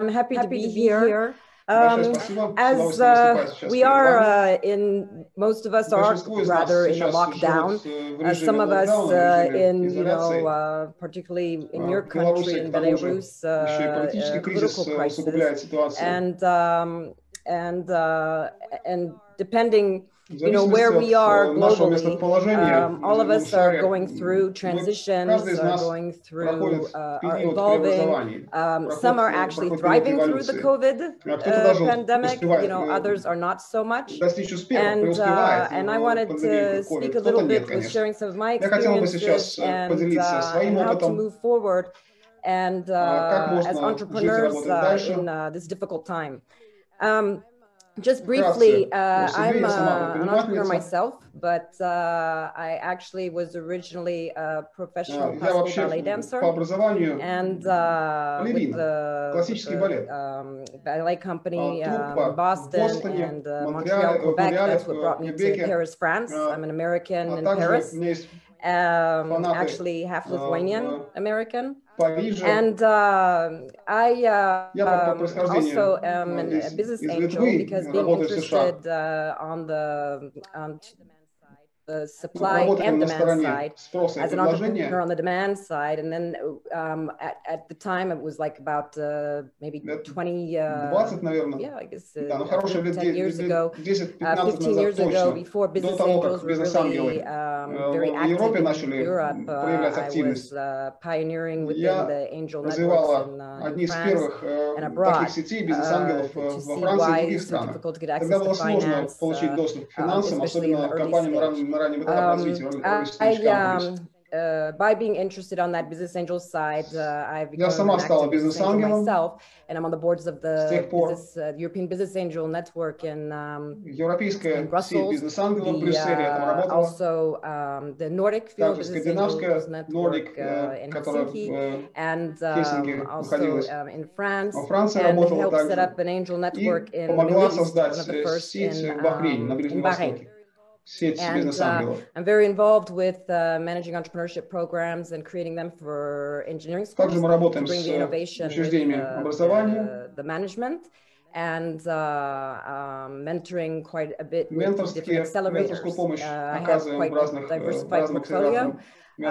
I'm happy to be here. As we are in, most of us are rather in a lockdown. Some of us in, you know, particularly in your country, in Belarus, political crisis, and depending, you know, where we are globally, all of us are going through transitions, are going through, are evolving. Some are actually thriving through the COVID pandemic, you know, others are not so much. And I wanted to speak a little bit with sharing some of my experiences and how to move forward and as entrepreneurs in this difficult time. Just briefly, I'm an entrepreneur myself, but I actually was originally a professional classical ballet dancer, and with the ballet company in Boston and Montreal, Quebec. That's what brought me to Paris, France. I'm an American in Paris, actually half Lithuanian American. And I also am a business angel because being interested on the supply and demand side, as an entrepreneur on the demand side, and then at the time it was like about maybe 20, yeah, I guess 10 years ago, 15 years ago, before business angels were really very active in Europe, I was pioneering within the angel networks in France and abroad to see why it's so difficult to get access to finance, especially in the early stage. By being interested on that business angel side, I've become an active business angel myself, and I'm on the boards of the European Business Angel Network in Brussels, also the Nordic Business Angel Network in Helsinki, and also in France, and helped set up an angel network in Middle East, one of the first in Bahrain. And I'm very involved with managing entrepreneurship programs and creating them for engineering schools to bring the innovation in the management, and mentoring quite a bit with different accelerators. I have quite a diversified portfolio. As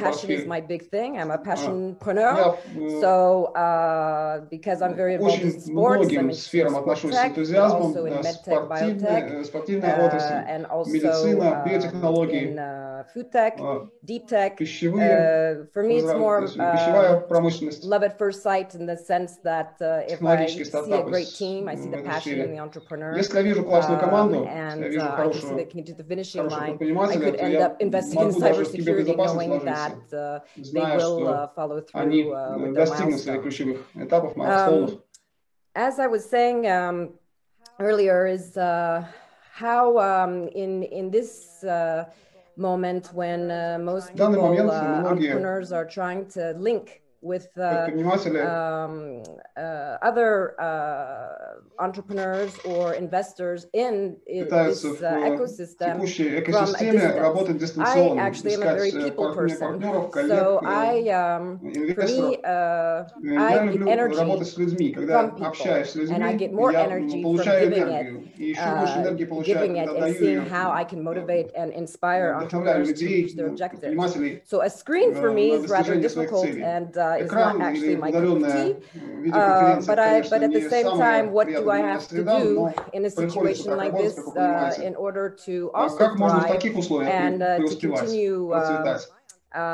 passion is my big thing. I'm a passionpreneur, so because I'm very involved in sports, I'm in sports tech, also in medtech, biotech, and also in food tech, deep tech. For me, it's more love at first sight, in the sense that if I see a great team, I see the passion in the entrepreneur, and I see that can get to the finishing line, I could end up investing in cybersecurity, knowing that they will follow through with their milestones. As I was saying earlier, is how in this moment when most people, entrepreneurs are trying to link with other entrepreneurs or investors in this ecosystem from a distance. I actually am a very people person, so I get energy from people, and I get more energy from giving it and seeing how I can motivate and inspire entrepreneurs to reach their objectives. So a screen for me is rather difficult, and it's not actually my cup of tea, but at the same time, what do I have to do in a situation like this in order to also thrive and to continue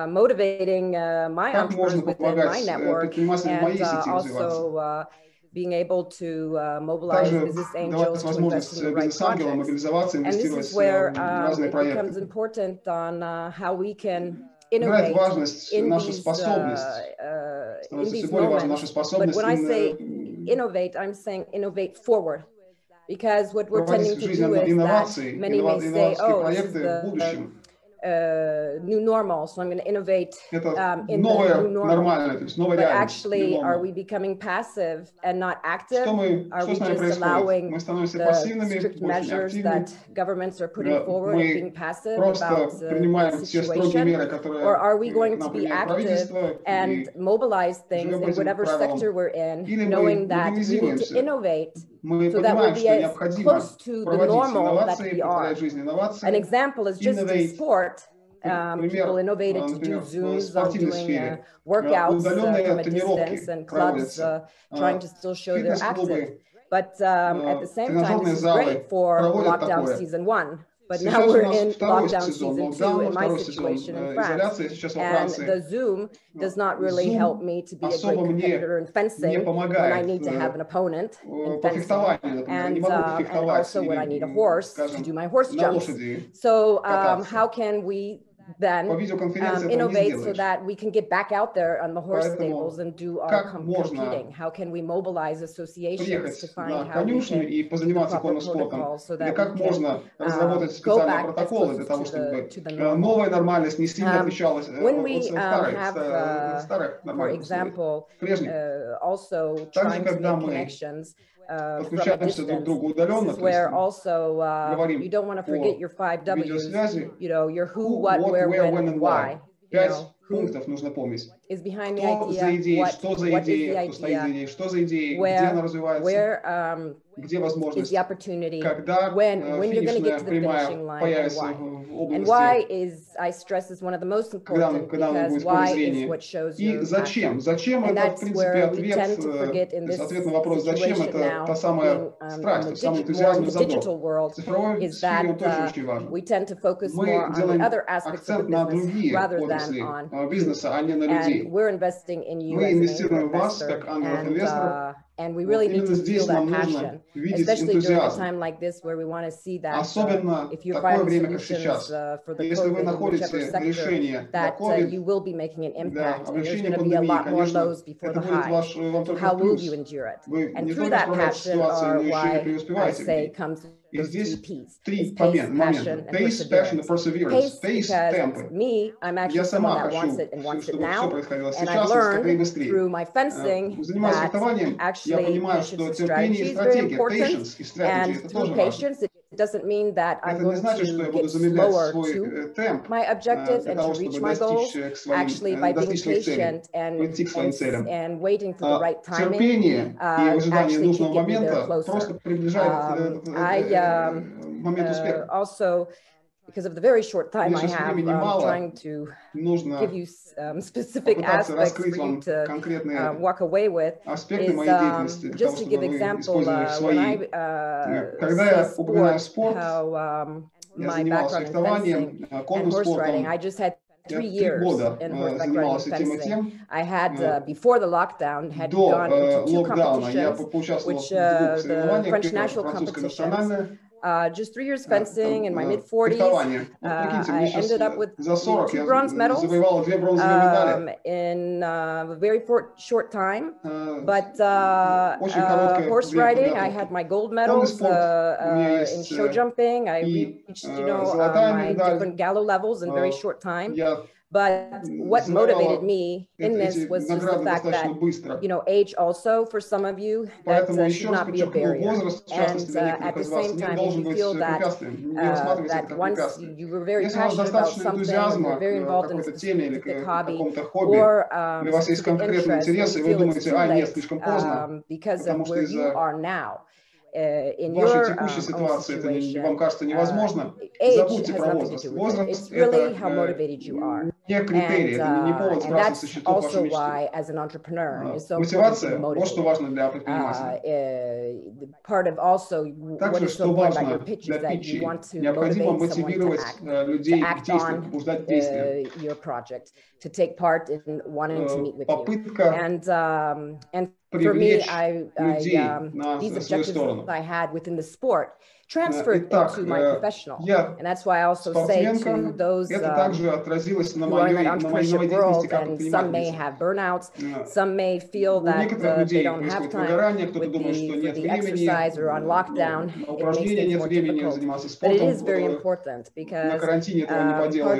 motivating my entrepreneurs within my network, and also being able to mobilize business angels to invest in the right projects. And this is where it becomes important on how we can innovate in these moments. But when I say innovate, I'm saying innovate forward, because what we're tending to do is that many may say, oh, new normal. So I'm going to innovate in новое, the new normal. То есть новая реальность, actually, are we becoming passive and not active? Are we just allowing the strict measures that governments are putting forward and being passive about the situation? Or are we going to be active and mobilize things in whatever sector we're in, knowing that we need to innovate so that we'll be as close to the normal that we are? An example is just in sport. People innovated to do Zooms, doing workouts from a distance, and clubs trying to still show they're active. But at the same time, this is great for lockdown season one. But now we're in lockdown season two in my situation in France, and the Zoom does not really help me to be a great competitor in fencing when I need to have an opponent in fencing, and also when I need a horse to do my horse jumps. So how can we then innovate so that we can get back out there on the horse stables and do our competing? How can we mobilize associations to find how we can do proper protocols so that we can go back to the normal? When we have, for example, also trying to make connections подключаемся друг к другу удаленно, то есть говорим о 5 пунктов нужно помнить. Кто за идеей, что за идеей, кто стоит за идеей, что за идеей, где она развивается, где возможность, когда финишная прямая появится в области, когда она будет в поле зрения. И зачем? Зачем это, в принципе, ответ на вопрос, зачем это та самая страсть, тот самый энтузиазм и задор. В цифровой сфере он тоже очень важен. Мы делаем акцент на другие отрасли бизнеса, а не на людей. Мы инвестируем в вас, как ангелов-инвесторов. And we really need to feel that passion, especially during a time like this where we want to see that if you're finding solutions for the COVID, whichever sector, that you will be making an impact, and there's going to be a lot more lows before the highs. How will you endure it? And through that passion are why I say comes... И здесь три момента. Pace, passion, perseverance. Pace, темпы. Я сама хочу, чтобы все происходило сейчас и скорее и быстрее. Занимаясь фехтованием, я понимаю, что терпение и стратегия, patience и strategy, это тоже важно. Doesn't mean that I'm going to get slower to my objectives and to reach my goals, actually by being patient and waiting for the right timing, actually to get me there closer. I also, because of the very short time I have, I'm trying to give you specific aspects for you to walk away with, is just to give example, when I say sport, how my background in fencing and horse riding, I just had 3 years in horseback riding fencing. I had, before the lockdown, had gone into 2 competitions, which the French national competitions. Just 3 years fencing in my mid-40s, I ended up with 2 bronze medals in a very short time, but horse riding, I had my gold medals in show jumping, I reached my different gallo levels in very short time. But what motivated me in this was just the fact that, age also for some of you, that should not be a barrier. And at the same time, if you feel that once you were very passionate about something, you were very involved in a specific hobby, or interest, you feel it's too late because of where you are now. В вашей текущей ситуации это вам кажется невозможно, забудьте про возраст. Возраст — это не критерий, это не повод сбрасывать со счетов вашей мечты. Мотивация — вот что важно для предпринимателя. Также, что важно для питчей, необходимо мотивировать людей к действию, побуждать действия. Попытка привлечь людей на свою сторону. transferred into my professional. And that's why I also say to those who are in the entrepreneurship world, and some may have burnouts, some may feel that they don't have time with the exercise or on lockdown. It makes it more difficult. But it is very important because part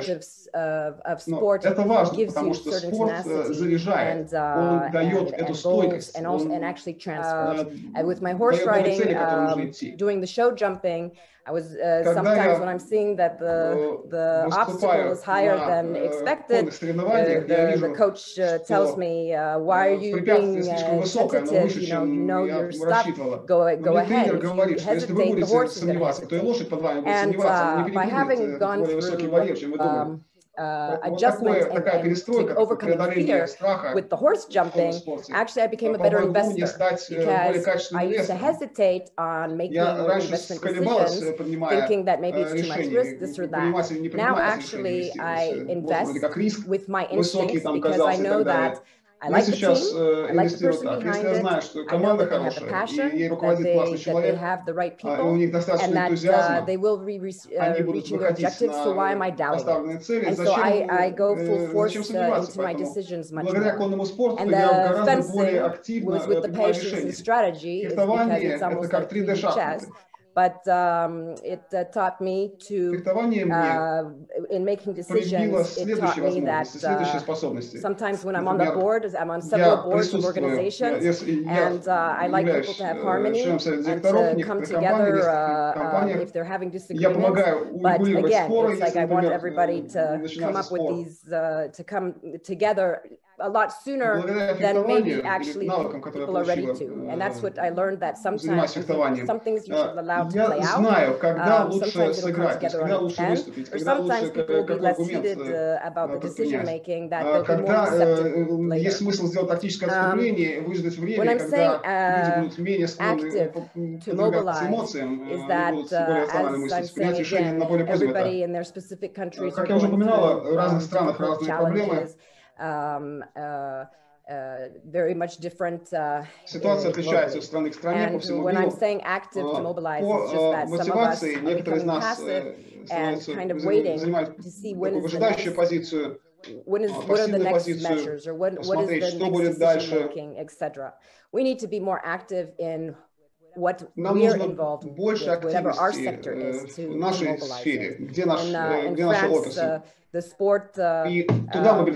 of sport gives you certain tenacity and goals, and also and actually transfers. With my horse riding, doing the show jumping, I was sometimes when I'm seeing that the obstacle is higher than expected, the coach tells me, why are you being hesitant? You know you're stuck, go ahead. If you hesitate, the horse is going to hesitate. And by having gone through adjustments and overcoming fear with the horse jumping, actually I became a better investor because I used to hesitate on making investment decisions, thinking that maybe it's too much risk, this or that. Now actually I invest with my instincts because I know that I like the team, I like the person behind it, I know that they have a passion, that they have the right people, and that they will be reaching their objectives, so why am I doubting it? And so I go full force into my decisions much more. And the fencing was with the patience and strategy, is because it's almost like playing chess. But it taught me to, in making decisions, it taught me that sometimes when I'm on the board, I'm on several boards of organizations, and I like people to have harmony and to come together if they're having disagreements. But again, it's like I want everybody to come up with these, to come together a lot sooner than maybe actually people are ready to. And that's what I learned, that sometimes some things you should allow to play out. Sometimes it'll come together on the end, or sometimes people will be less heated about the decision making, that they'll be more receptive later. When I'm saying active, to mobilize, is that, as I'm saying again, everybody in their specific countries are going through challenges. Very much different. And when I'm saying active to mobilize, it's just that some of us are becoming passive and kind of waiting to see when is the next, what are the next measures, or what is the next decision making, etc. We need to be more active in what we are involved in, whatever our sector is, to mobilize it. In France, the sport, nobody's been able to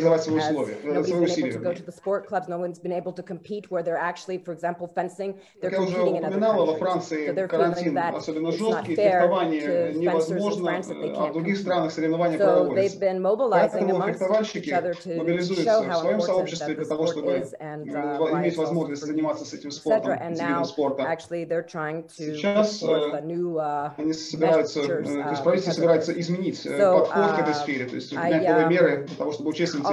go to the sport clubs, no one's been able to compete where they're actually, for example, fencing, they're competing in other countries. So they're feeling that it's not fair to fencers in France that they can't compete. So they've been mobilizing amongst each other to show how important that the sport is, and why it's also important, etc. And now, actually, they're trying to put forth a new measures because I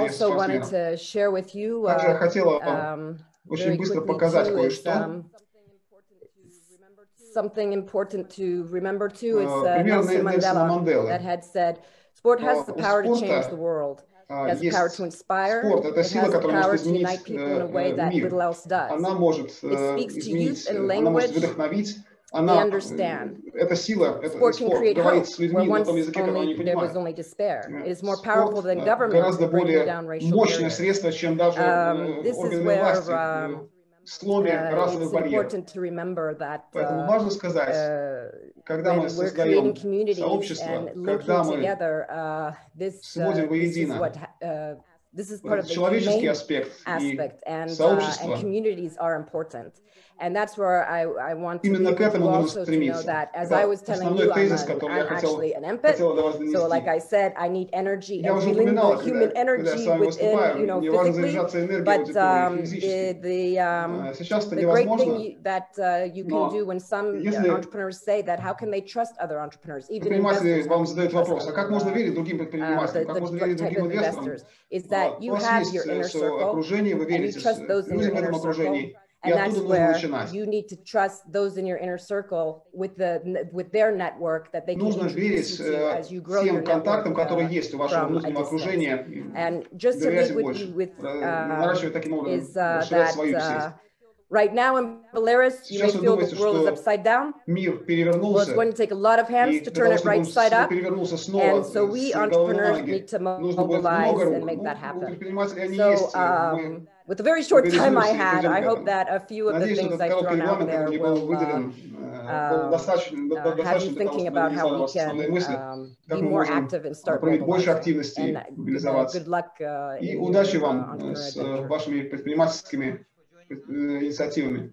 also wanted to share with you very quickly is, something important to remember too, is Nelson Mandela, that had said, sport has the power to change the world. It has the power to inspire, it has the power to unite people in a way that little else does. It speaks to youth and language. They understand. Sport can create hope where once there was only despair. It is more powerful than government in breaking down racial barriers. This is where it's important to remember that when we're creating communities and linking together, this is what this is part of the main aspect, and communities are important. And that's where I want to also to know that, as I was telling you, I'm actually an empath. So like I said, I need energy, and feeling the human energy within, physically. But the great thing that you can do, when some entrepreneurs say that, how can they trust other entrepreneurs, even investors? The type of investors is that you have your inner circle, and you trust those in your inner circle. And that's where you need to trust those in your inner circle with their network, that they can introduce you to as you grow your network from a distance. And just to leave with you with is that Right now in Belarus, you may feel the world is upside down. Well, it's going to take a lot of hands to turn it right side up. And so we entrepreneurs need to mobilize and make that happen. So with the very short time I had, I hope that a few of the things I've thrown out there will have you thinking about how we can be more active and start mobilizing. And good luck in your entrepreneurial adventure. Инициативами.